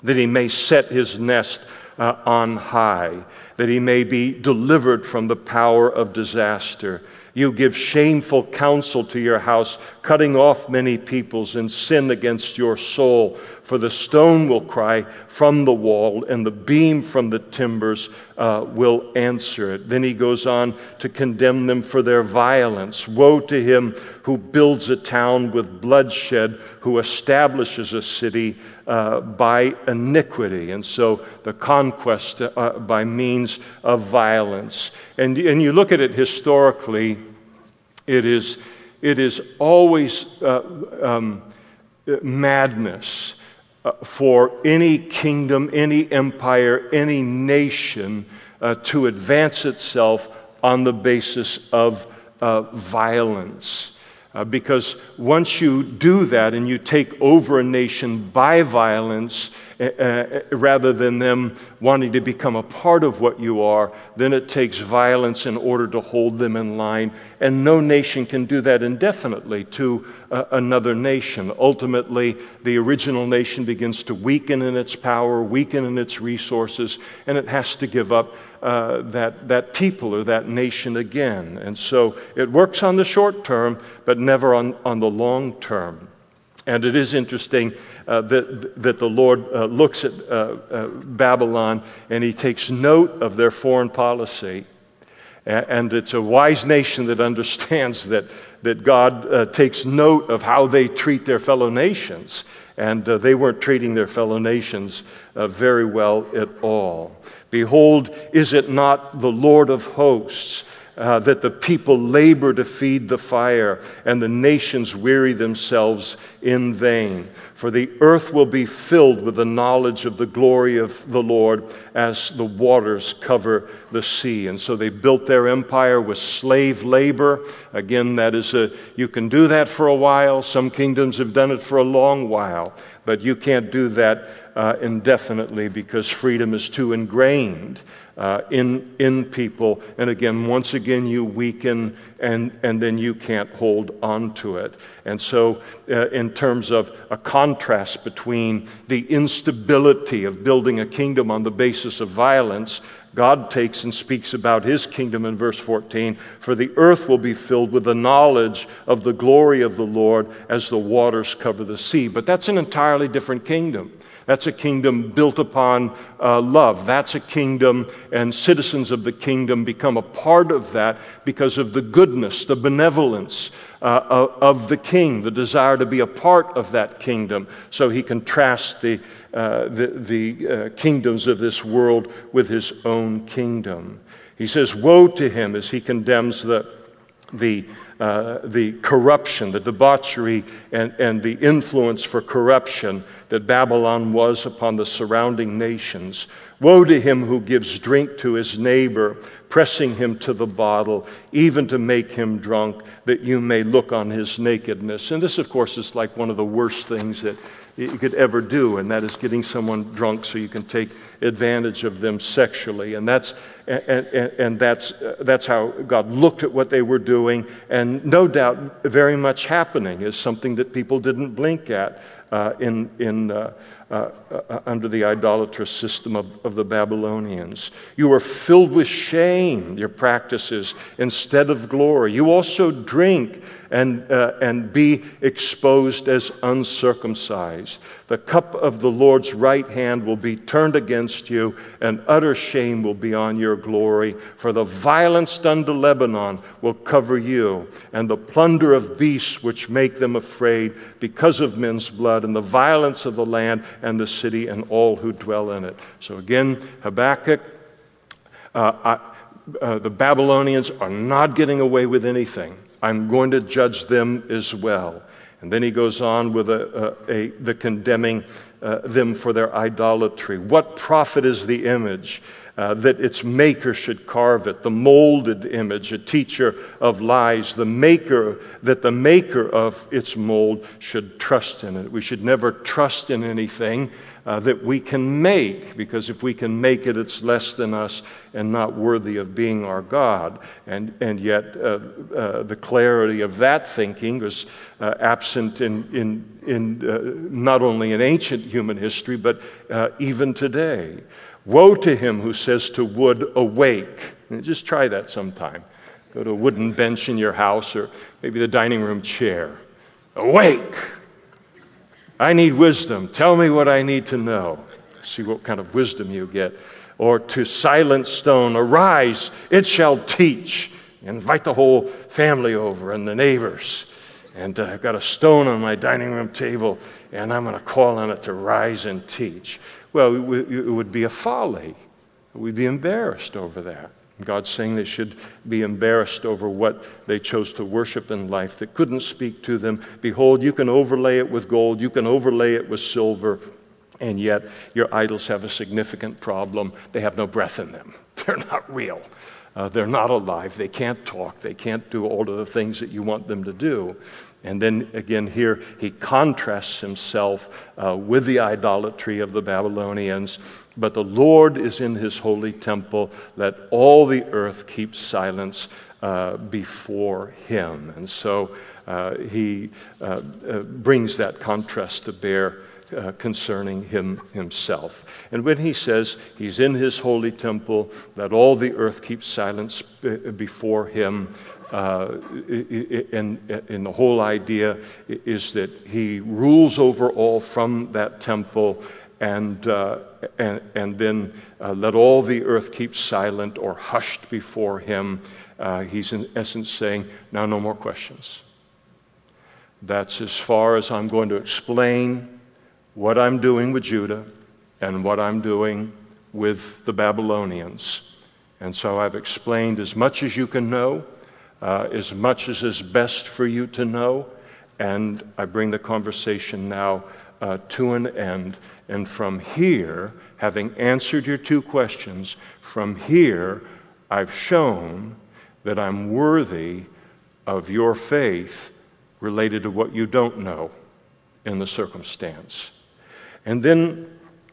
that he may set his nest uh, on high, that he may be delivered from the power of disaster. You give shameful counsel to your house, cutting off many peoples, and sin against your soul. For the stone will cry from the wall, and the beam from the timbers uh, will answer it. Then he goes on to condemn them for their violence. Woe to him who builds a town with bloodshed, who establishes a city uh, by iniquity. And so the conquest uh, by means of violence. And, and you look at it historically, it is, it is always uh, um, madness Uh, for any kingdom, any empire, any nation uh, to advance itself on the basis of uh, violence. Uh, because once you do that and you take over a nation by violence, uh, rather than them wanting to become a part of what you are, then it takes violence in order to hold them in line. And no nation can do that indefinitely to uh, another nation. Ultimately, the original nation begins to weaken in its power, weaken in its resources, and it has to give up Uh, that that people or that nation again. And so it works on the short term, but never on, on the long term. And it is interesting uh, that that the Lord uh, looks at uh, uh, Babylon and he takes note of their foreign policy. And it's a wise nation that understands that, that God uh, takes note of how they treat their fellow nations. And uh, they weren't treating their fellow nations uh, very well at all. Behold, is it not the Lord of hosts uh, that the people labor to feed the fire, and the nations weary themselves in vain? For the earth will be filled with the knowledge of the glory of the Lord as the waters cover the sea. And so they built their empire with slave labor. Again, that is a, you can do that for a while. Some kingdoms have done it for a long while, but you can't do that uh, indefinitely, because freedom is too ingrained uh, in in people. And again, once again, you weaken, and and then you can't hold on to it. And so, uh, in terms of a contrast between the instability of building a kingdom on the basis of violence, God takes and speaks about his kingdom in verse fourteen, for the earth will be filled with the knowledge of the glory of the Lord as the waters cover the sea. But that's an entirely different kingdom. That's a kingdom built upon uh, love. That's a kingdom, and citizens of the kingdom become a part of that because of the goodness, the benevolence uh, of the king, the desire to be a part of that kingdom. So he contrasts the uh, the, the uh, kingdoms of this world with his own kingdom. He says, "Woe to him," as he condemns the the. Uh, the corruption, the debauchery, and, and the influence for corruption that Babylon was upon the surrounding nations. Woe to him who gives drink to his neighbor, pressing him to the bottle, even to make him drunk, that you may look on his nakedness. And this, of course, is like one of the worst things that you could ever do, and that is getting someone drunk so you can take advantage of them sexually. And that's and, and, and that's uh, that's how God looked at what they were doing, and no doubt very much happening is something that people didn't blink at uh, in in uh, uh, uh, under the idolatrous system of, of the Babylonians. You are filled with shame, your practices, instead of glory. You also drink and uh, and be exposed as uncircumcised. The cup of the Lord's right hand will be turned against you, and utter shame will be on your glory. For the violence done to Lebanon will cover you, and the plunder of beasts which make them afraid because of men's blood, and the violence of the land and the city and all who dwell in it. So again, Habakkuk, uh, I, uh, the Babylonians are not getting away with anything. I'm going to judge them as well. And then he goes on with a, a, a, the condemning uh, them for their idolatry. What profit is the image uh, that its maker should carve it? The molded image, a teacher of lies, the maker that the maker of its mold should trust in it. We should never trust in anything uh, that we can make, because if we can make it, it's less than us and not worthy of being our God. And and yet uh, uh, the clarity of that thinking was uh, absent in in in uh, not only in ancient human history, but uh, even today. Woe to him who says to wood, awake. And just try that sometime. Go to a wooden bench in your house, or maybe the dining room chair. Awake! I need wisdom. Tell me what I need to know. See what kind of wisdom you get. Or to silent stone, arise, it shall teach. Invite the whole family over and the neighbors. And uh, I've got a stone on my dining room table, and I'm going to call on it to rise and teach. Well, it would be a folly. We'd be embarrassed over that. God's saying they should be embarrassed over what they chose to worship in life that couldn't speak to them. Behold, you can overlay it with gold, you can overlay it with silver, and yet your idols have a significant problem. They have no breath in them. They're not real. Uh, they're not alive. They can't talk. They can't do all of the things that you want them to do. And then again here, he contrasts himself uh, with the idolatry of the Babylonians. But the Lord is in his holy temple. Let all the earth keep silence uh, before him. And so uh, he uh, uh, brings that contrast to bear uh, concerning him himself. And when he says he's in his holy temple, let all the earth keep silence b- before him, Uh, and, and the whole idea is that he rules over all from that temple, and uh, and, and then uh, let all the earth keep silent or hushed before him. Uh, he's in essence saying, now no more questions. That's as far as I'm going to explain what I'm doing with Judah and what I'm doing with the Babylonians. And so I've explained as much as you can know, Uh, as much as is best for you to know, and I bring the conversation now uh, to an end. And from here, having answered your two questions, from here I've shown that I'm worthy of your faith related to what you don't know in the circumstance. And then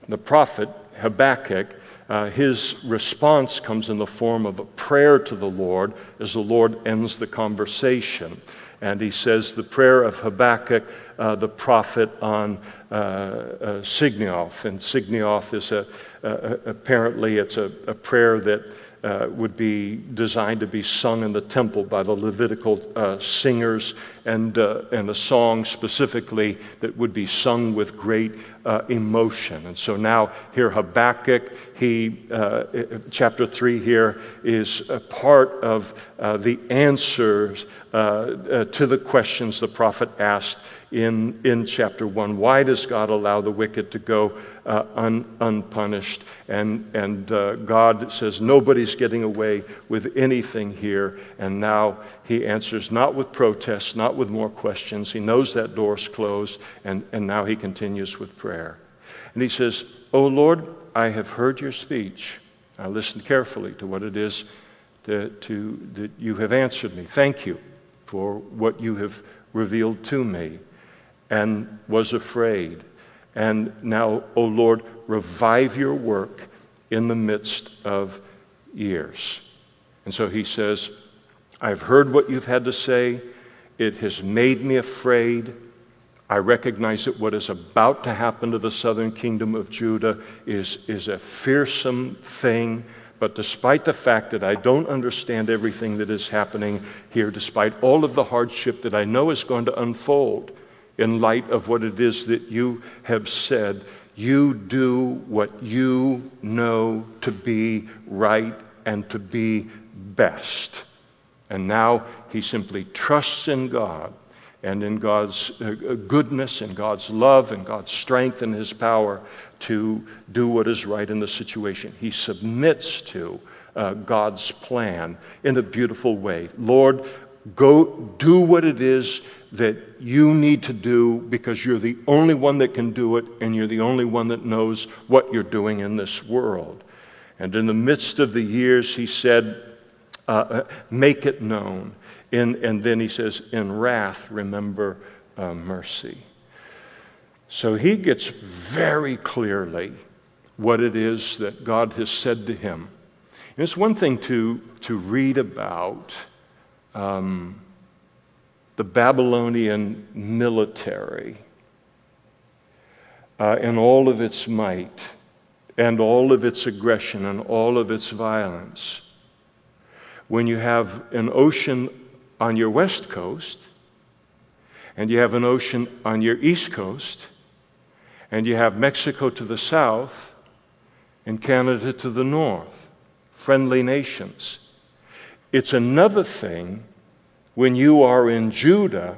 the prophet Habakkuk, Uh, his response comes in the form of a prayer to the Lord as the Lord ends the conversation. And he says the prayer of Habakkuk, uh, the prophet, on uh, uh, Signioth. And Signioth is a, uh, apparently it's a, a prayer that uh, would be designed to be sung in the temple by the Levitical uh, singers, and, uh, and a song specifically that would be sung with great uh, emotion. And so now here Habakkuk, he, uh, chapter three here is a part of uh, the answers uh, uh, to the questions the prophet asked in, in chapter one. Why does God allow the wicked to go uh, un, unpunished? And, and uh, God says nobody's getting away with anything here. And now he answers not with protests, not with more questions. He knows that door's closed, and, and now he continues with prayer. And he says, O Lord, I have heard your speech. I listened carefully to what it is to, to, that you have answered me. Thank you for what you have revealed to me, and was afraid. And now, O Lord, revive your work in the midst of years. And so he says, I've heard what you've had to say. It has made me afraid. I recognize that what is about to happen to the southern kingdom of Judah is, is a fearsome thing. But despite the fact that I don't understand everything that is happening here, despite all of the hardship that I know is going to unfold, in light of what it is that you have said. You do what you know to be right and to be best. And now he simply trusts in God and in God's goodness and God's love and God's strength and his power to do what is right in the situation. He submits to uh, God's plan in a beautiful way. Lord, go do what it is that you need to do, because you're the only one that can do it, and you're the only one that knows what you're doing in this world. And in the midst of the years, he said, uh, make it known. In, and then he says, in wrath, remember uh, mercy. So he gets very clearly what it is that God has said to him. And it's one thing to, to read about Um, the Babylonian military uh, and all of its might and all of its aggression and all of its violence. When you have an ocean on your west coast and you have an ocean on your east coast and you have Mexico to the south and Canada to the north, friendly nations. It's another thing when you are in Judah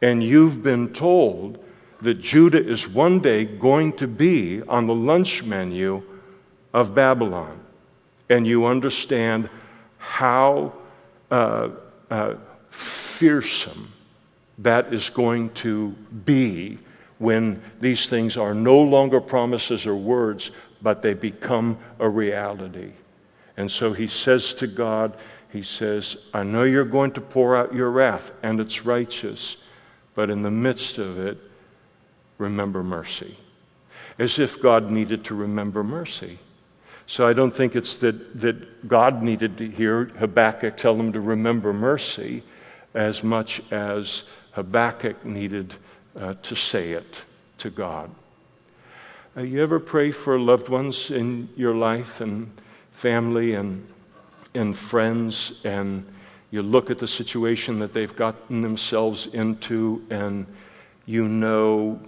and you've been told that Judah is one day going to be on the lunch menu of Babylon, and you understand how uh, uh, fearsome that is going to be when these things are no longer promises or words, but they become a reality. And so he says to God, he says, I know you're going to pour out your wrath, and it's righteous, but in the midst of it, remember mercy. As if God needed to remember mercy. So I don't think it's that, that God needed to hear Habakkuk tell him to remember mercy as much as Habakkuk needed uh, to say it to God. Uh, you ever pray for loved ones in your life and family and and friends, and you look at the situation that they've gotten themselves into, and you know,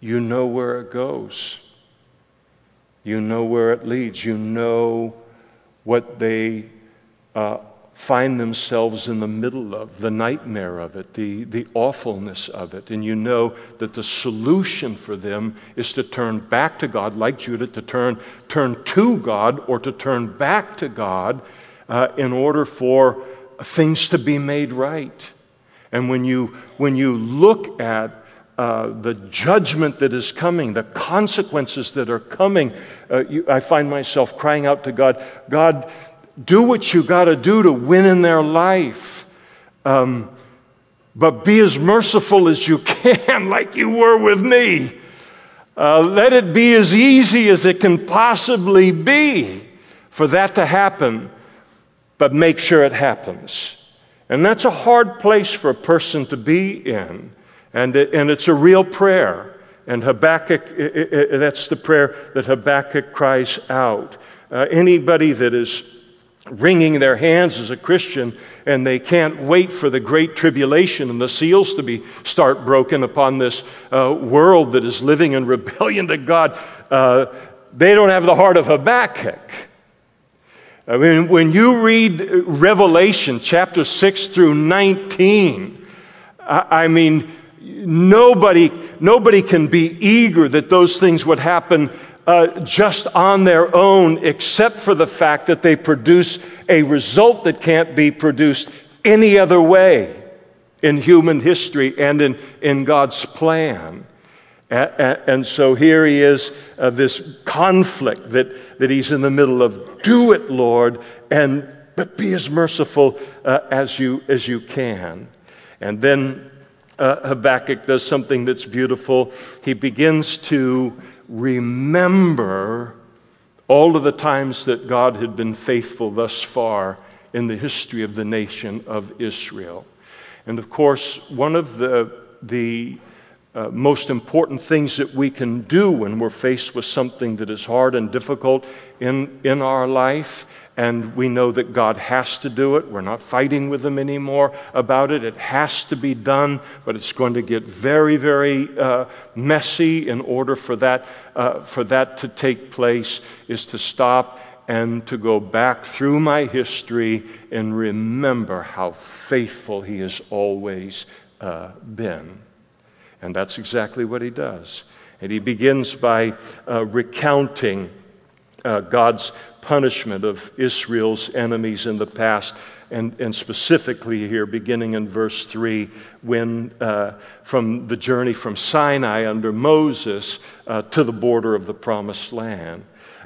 you know where it goes. You know where it leads. You know what they uh, find themselves in the middle of, the nightmare of it, the, the awfulness of it. And you know that the solution for them is to turn back to God, like Judah, to turn, turn to God or to turn back to God uh, in order for things to be made right. And when you, when you look at Uh, the judgment that is coming, the consequences that are coming, uh, you, I find myself crying out to God, God, do what you got to do to win in their life. Um, but be as merciful as you can, like you were with me. Uh, let it be as easy as it can possibly be for that to happen, but make sure it happens. And that's a hard place for a person to be in. And, it, and it's a real prayer. And Habakkuk, it, it, it, that's the prayer that Habakkuk cries out. Uh, anybody that is wringing their hands as a Christian and they can't wait for the great tribulation and the seals to be start broken upon this uh, world that is living in rebellion to God, uh, they don't have the heart of Habakkuk. I mean, when you read Revelation chapter six through nineteen, I, I mean... Nobody nobody can be eager that those things would happen uh, just on their own, except for the fact that they produce a result that can't be produced any other way in human history and in, in God's plan. And, and so here he is, uh, this conflict that, that he's in the middle of. Do it, Lord, and but be as merciful uh, as you as you can. And then Uh, Habakkuk does something that's beautiful. He begins to remember all of the times that God had been faithful thus far in the history of the nation of Israel. And of course, one of the, the uh, most important things that we can do when we're faced with something that is hard and difficult in, in our life and we know that God has to do it. We're not fighting with him anymore about it. It has to be done, but it's going to get very, very uh, messy in order for that, uh, for that to take place, is to stop and to go back through my history and remember how faithful he has always uh, been. And that's exactly what he does. And he begins by uh, recounting uh, God's punishment of Israel's enemies in the past, and, and specifically here, beginning in verse three, when uh, from the journey from Sinai under Moses uh, to the border of the Promised Land.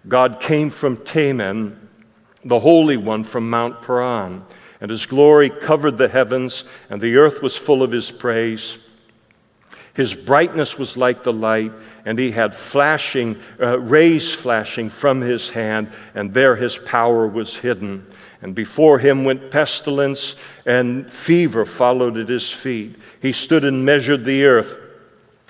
God came from Taman, the Holy One from Mount Paran, and his glory covered the heavens, and the earth was full of his praise. His brightness was like the light, and he had flashing uh, rays flashing from his hand, and there his power was hidden. And before him went pestilence, and fever followed at his feet. He stood and measured the earth.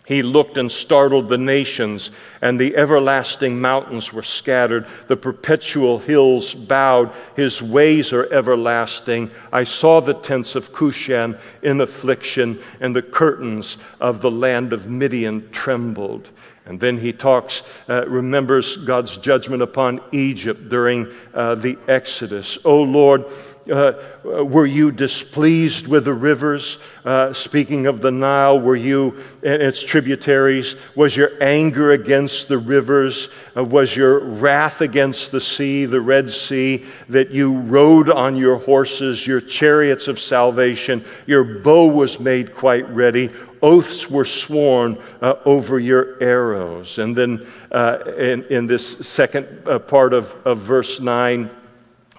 He looked and startled the nations, and the everlasting mountains were scattered. The perpetual hills bowed. His ways are everlasting. I saw the tents of Cushan in affliction, and the curtains of the land of Midian trembled. And then he talks, uh, remembers God's judgment upon Egypt during uh, the Exodus. O Lord, Uh, were you displeased with the rivers? Uh, speaking of the Nile, were you and its tributaries? Was your anger against the rivers? Uh, was your wrath against the sea, the Red Sea, that you rode on your horses, your chariots of salvation? Your bow was made quite ready. Oaths were sworn uh, over your arrows. And then uh, in, in this second uh, part of, of verse nine,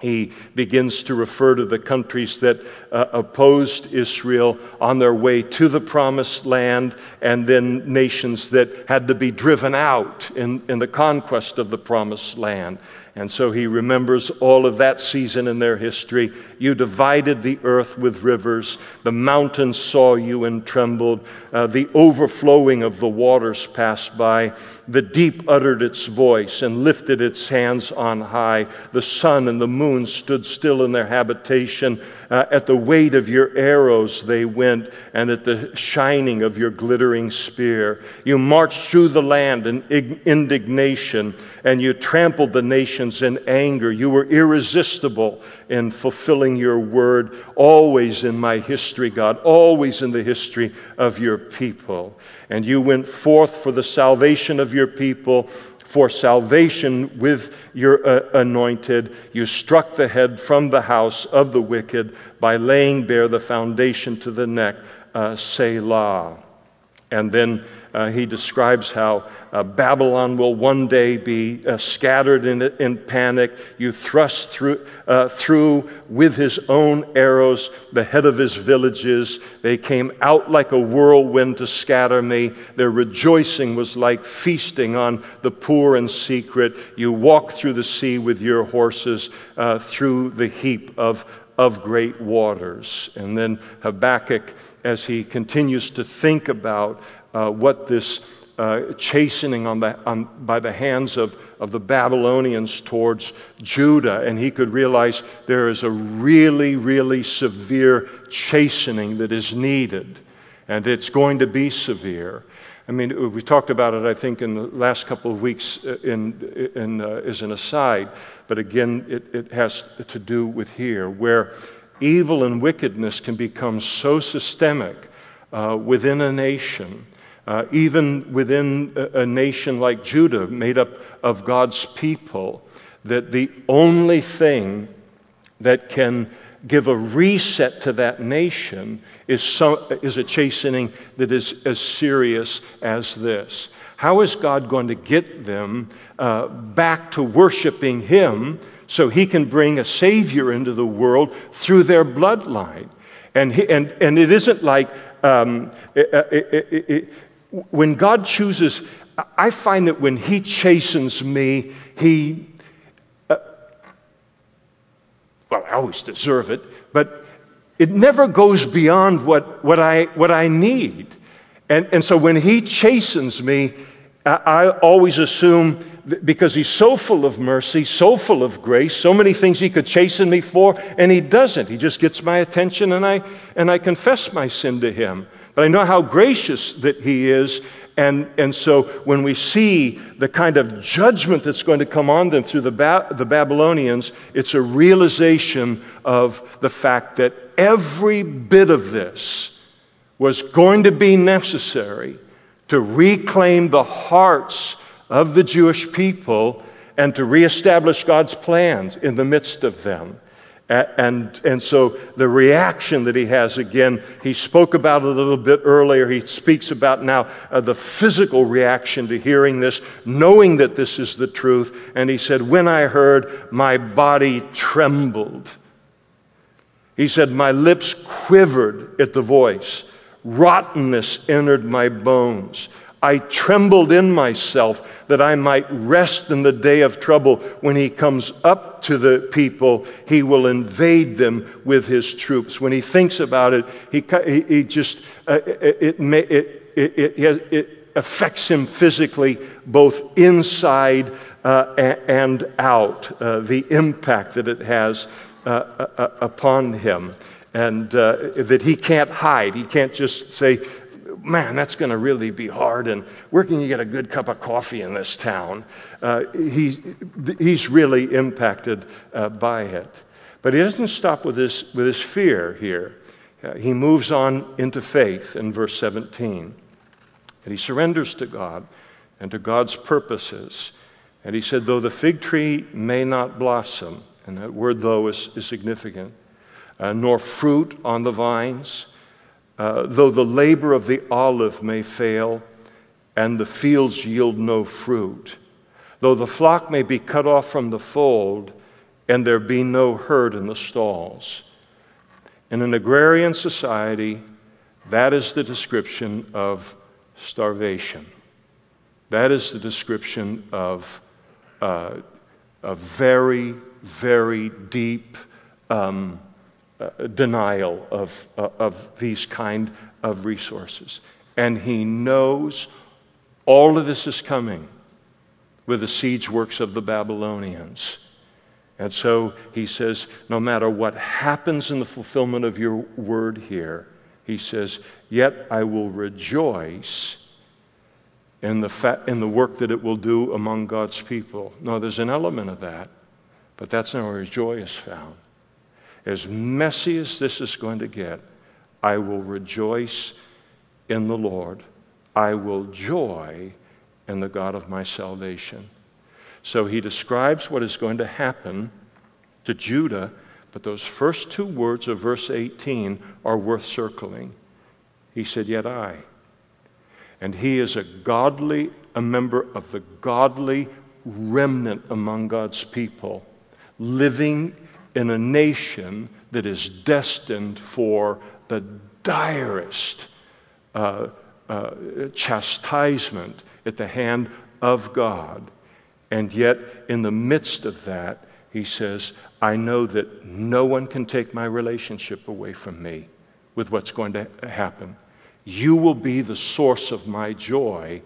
he begins to refer to the countries that uh, opposed Israel on their way to the Promised Land, and then nations that had to be driven out in, in the conquest of the Promised Land. And so he remembers all of that season in their history. You divided the earth with rivers. The mountains saw you and trembled. Uh, the overflowing of the waters passed by. The deep uttered its voice and lifted its hands on high. The sun and the moon stood still in their habitation. Uh, at the weight of your arrows they went, and at the shining of your glittering spear. You marched through the land in indignation, and you trampled the nations in anger. You were irresistible in fulfilling your word, always in my history, God, always in the history of your people. And you went forth for the salvation of your people, for salvation with your uh, anointed. You struck the head from the house of the wicked by laying bare the foundation to the neck, uh, Selah. And then uh, he describes how uh, Babylon will one day be uh, scattered in, in panic. You thrust through, uh, through with his own arrows the head of his villages. They came out like a whirlwind to scatter me. Their rejoicing was like feasting on the poor in secret. You walked through the sea with your horses, uh, through the heap of of great waters. And then Habakkuk, as he continues to think about uh, what this uh, chastening on the, on, by the hands of, of the Babylonians towards Judah, and he could realize there is a really, really severe chastening that is needed, and it's going to be severe. I mean, we talked about it, I think, in the last couple of weeks in, in, uh, as an aside, but again, it, it has to do with here, where evil and wickedness can become so systemic uh, within a nation, uh, even within a, a nation like Judah, made up of God's people, that the only thing that can give a reset to that nation is some, is a chastening that is as serious as this. How is God going to get them uh, back to worshiping him so he can bring a Savior into the world through their bloodline? And he, and, and it isn't like um, it, it, it, it, when God chooses. I find that when he chastens me, he Well, I always deserve it, but it never goes beyond what, what I what I need. And and so when he chastens me, I always assume, because he's so full of mercy, so full of grace, so many things he could chasten me for, and he doesn't. He just gets my attention, and I and I confess my sin to him. But I know how gracious that he is, and and so when we see the kind of judgment that's going to come on them through the ba- the Babylonians, it's a realization of the fact that every bit of this was going to be necessary to reclaim the hearts of the Jewish people and to reestablish God's plans in the midst of them. And, and so the reaction that he has, again, he spoke about a little bit earlier, he speaks about now uh, the physical reaction to hearing this, knowing that this is the truth. And he said, when I heard, my body trembled. He said, my lips quivered at the voice. Rottenness entered my bones. I trembled in myself that I might rest in the day of trouble. When he comes up to the people, he will invade them with his troops. When he thinks about it, he he, he just uh, it, it, it it it it affects him physically, both inside uh, and out. Uh, the impact that it has uh, uh, upon him, and uh, that he can't hide. He can't just say, man, that's going to really be hard, and where can you get a good cup of coffee in this town? Uh, he's, he's really impacted uh, by it. But he doesn't stop with his, with his fear here. Uh, he moves on into faith in verse seventeen. And he surrenders to God and to God's purposes. And he said, though the fig tree may not blossom, and that word though is, is significant, uh, nor fruit on the vines, Uh, though the labor of the olive may fail, and the fields yield no fruit, though the flock may be cut off from the fold, and there be no herd in the stalls. In an agrarian society, that is the description of starvation. That is the description of uh, a very, very deep um Uh, denial of uh, of these kind of resources. And he knows all of this is coming with the siege works of the Babylonians. And so he says, no matter what happens in the fulfillment of your word here, he says, yet I will rejoice in the fa- in the work that it will do among God's people. No, there's an element of that, but that's not where his joy is found. As messy as this is going to get, I will rejoice in the Lord. I will joy in the God of my salvation. So he describes what is going to happen to Judah, but those first two words of verse eighteen are worth circling. He said, yet I. And he is a godly, a member of the godly remnant among God's people, living in a nation that is destined for the direst uh, uh, chastisement at the hand of God. And yet, in the midst of that, he says, I know that no one can take my relationship away from me with what's going to happen. You will be the source of my joy,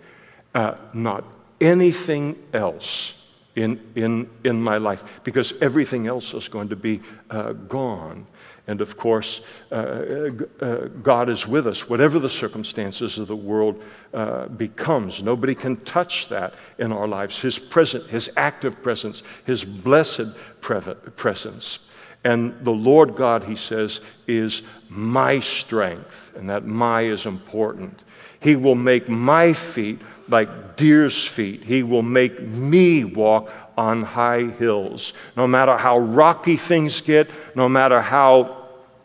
uh, not anything else. In, in in my life, because everything else is going to be uh, gone. And of course, uh, uh, God is with us. Whatever the circumstances of the world uh, becomes, nobody can touch that in our lives. His present, His active presence, His blessed pre- presence. And the Lord God, he says, is my strength. And that my is important. He will make my feet like deer's feet. He will make me walk on high hills. No matter how rocky things get, no matter how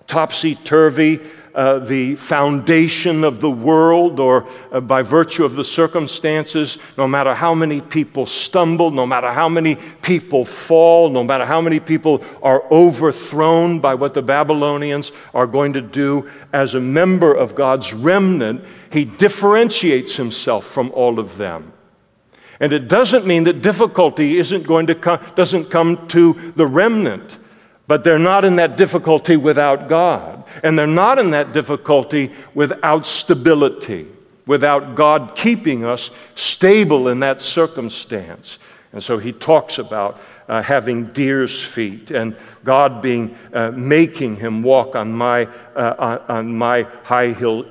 topsy-turvy uh, the foundation of the world or uh, by virtue of the circumstances, no matter how many people stumble, no matter how many people fall, no matter how many people are overthrown by what the Babylonians are going to do, as a member of God's remnant, he differentiates himself from all of them. And it doesn't mean that difficulty isn't going to come, doesn't come to the remnant. But they're not in that difficulty without God. And they're not in that difficulty without stability. without God keeping us stable in that circumstance. And so he talks about uh, having deer's feet and God being uh, making him walk on my uh, on my high hill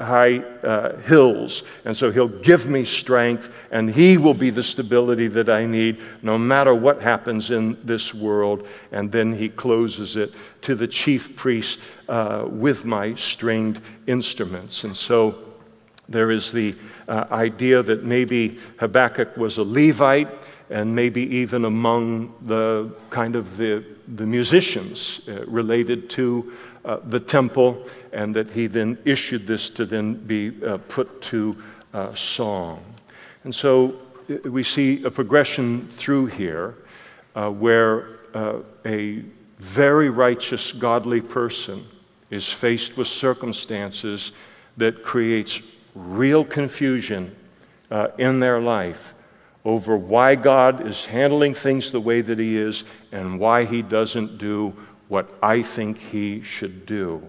high uh, hills. And so he'll give me strength, and he will be the stability that I need, no matter what happens in this world. And then he closes it to the chief priest uh, with my stringed instruments. And so there is the uh, idea that maybe Habakkuk was a Levite, and maybe even among the kind of the, the musicians uh, related to uh, the temple, and that he then issued this to then be uh, put to uh, song. And so we see a progression through here uh, where uh, a very righteous, godly person is faced with circumstances that creates real confusion uh, in their life over why God is handling things the way that he is and why he doesn't do what I think he should do.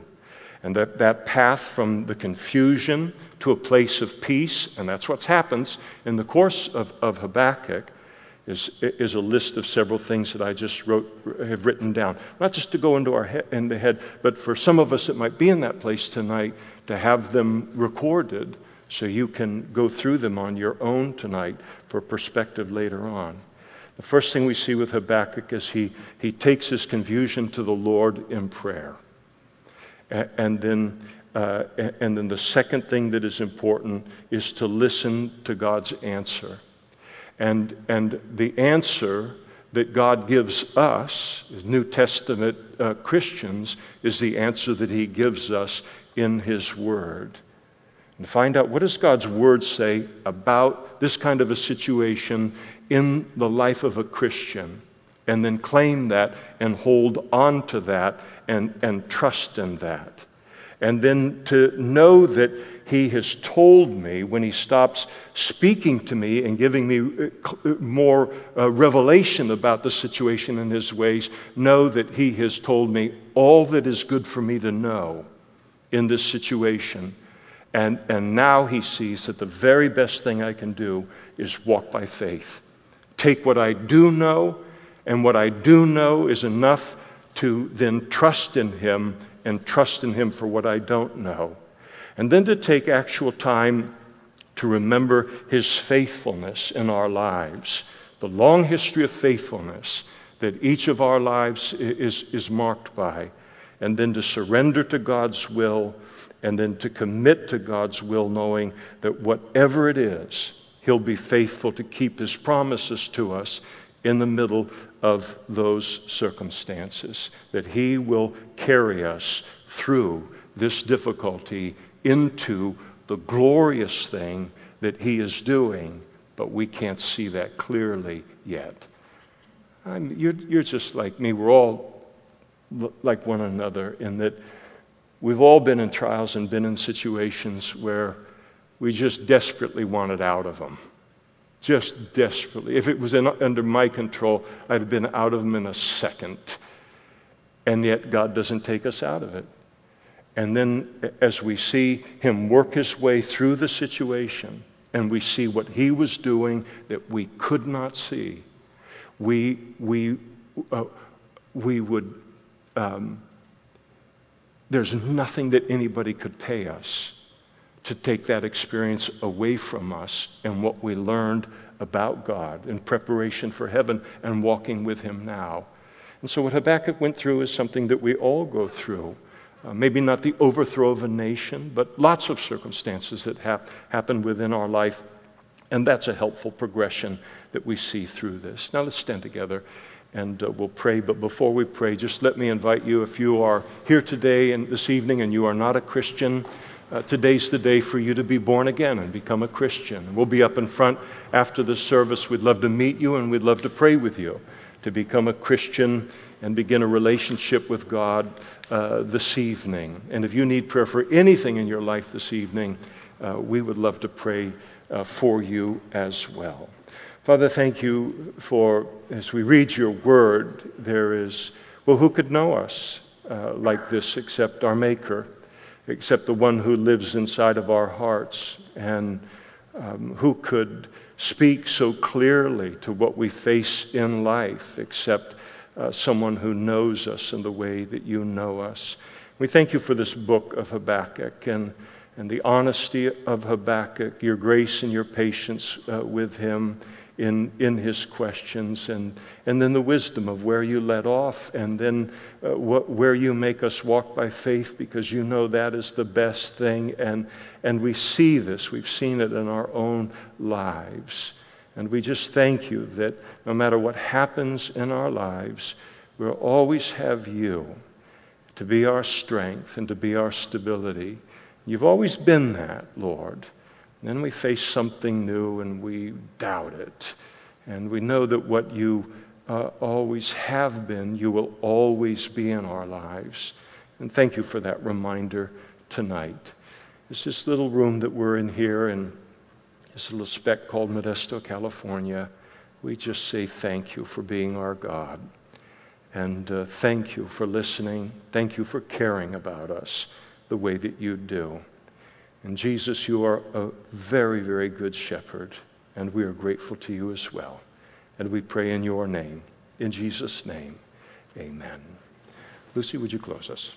And that, that path from the confusion to a place of peace, and that's what happens in the course of, of Habakkuk, is, is a list of several things that I just wrote, have written down. Not just to go into our he- in the head, but for some of us that might be in that place tonight, to have them recorded so you can go through them on your own tonight for perspective later on. The first thing we see with Habakkuk is he, he takes his confusion to the Lord in prayer. A- and then uh, and then the second thing that is important is to listen to God's answer. And and the answer that God gives us, as New Testament uh, Christians, is the answer that he gives us in his word. And find out, what does God's word say about this kind of a situation in the life of a Christian? And then claim that and hold on to that and, and trust in that. And then to know that he has told me when he stops speaking to me and giving me more uh, revelation about the situation and his ways, know that he has told me all that is good for me to know in this situation. And, and now he sees that the very best thing I can do is walk by faith. Take what I do know, and what I do know is enough to then trust in him and trust in him for what I don't know. And then to take actual time to remember his faithfulness in our lives. The long history of faithfulness that each of our lives is, is marked by. And then to surrender to God's will, and then to commit to God's will, knowing that whatever it is, he'll be faithful to keep his promises to us in the middle of those circumstances, that he will carry us through this difficulty into the glorious thing that he is doing, but we can't see that clearly yet. I'm, you're, you're just like me. We're all l- like one another in that we've all been in trials and been in situations where we just desperately wanted out of them. Just desperately. If it was in, under my control, I'd have been out of them in a second. And yet God doesn't take us out of it. And then as we see him work his way through the situation, and we see what he was doing that we could not see, we we uh, we would, um, there's nothing that anybody could pay us to take that experience away from us and what we learned about God in preparation for heaven and walking with him now. And so what Habakkuk went through is something that we all go through. Uh, maybe not the overthrow of a nation, but lots of circumstances that hap- happen within our life. And that's a helpful progression that we see through this. Now let's stand together and uh, we'll pray. But before we pray, just let me invite you, if you are here today and this evening and you are not a Christian, Uh, today's the day for you to be born again and become a Christian. We'll be up in front after the service. We'd love to meet you, and we'd love to pray with you to become a Christian and begin a relationship with God uh, this evening. And if you need prayer for anything in your life this evening, uh, we would love to pray uh, for you as well. Father, thank you for, as we read your word, there is, well, who could know us uh, like this except our Maker? except the one who lives inside of our hearts, and um, who could speak so clearly to what we face in life except uh, someone who knows us in the way that you know us. We thank you for this book of Habakkuk and, and the honesty of Habakkuk, your grace and your patience uh, with him in in his questions, and, and then the wisdom of where you let off, and then uh, what, where you make us walk by faith, because you know that is the best thing. And, and we see this. We've seen it in our own lives. And we just thank you that no matter what happens in our lives, we'll always have you to be our strength and to be our stability. You've always been that, Lord. And then we face something new and we doubt it. And we know that what you uh, always have been, you will always be in our lives. And thank you for that reminder tonight. It's this little room that we're in here in this little speck called Modesto, California. We just say thank you for being our God. And uh, thank you for listening. Thank you for caring about us the way that you do. And Jesus, you are a very, very good shepherd, and we are grateful to you as well. And we pray in your name, in Jesus' name, amen. Lucy, would you close us?